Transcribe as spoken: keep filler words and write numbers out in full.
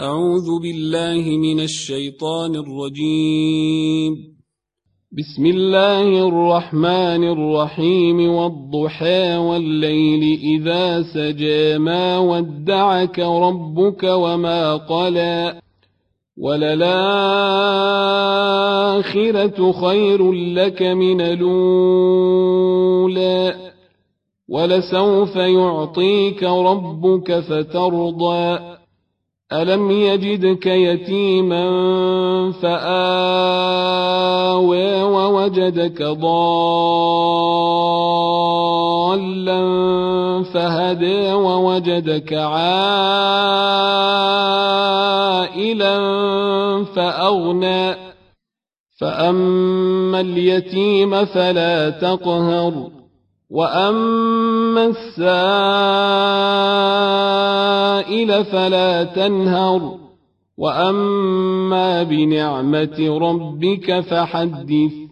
أعوذ بالله من الشيطان الرجيم. بسم الله الرحمن الرحيم. والضحى والليل إذا سجى. ما ودعك ربك وما قلى. وللآخرة خير لك من الأولى. ولسوف يعطيك ربك فترضى. ألم يجدك يتيما فآوى. ووجدك ضالا فهدى. ووجدك عائلا فأغنى. فأما اليتيم فلا تقهر. وأما السائل فلا تنهر. وأما بنعمة ربك فحدث.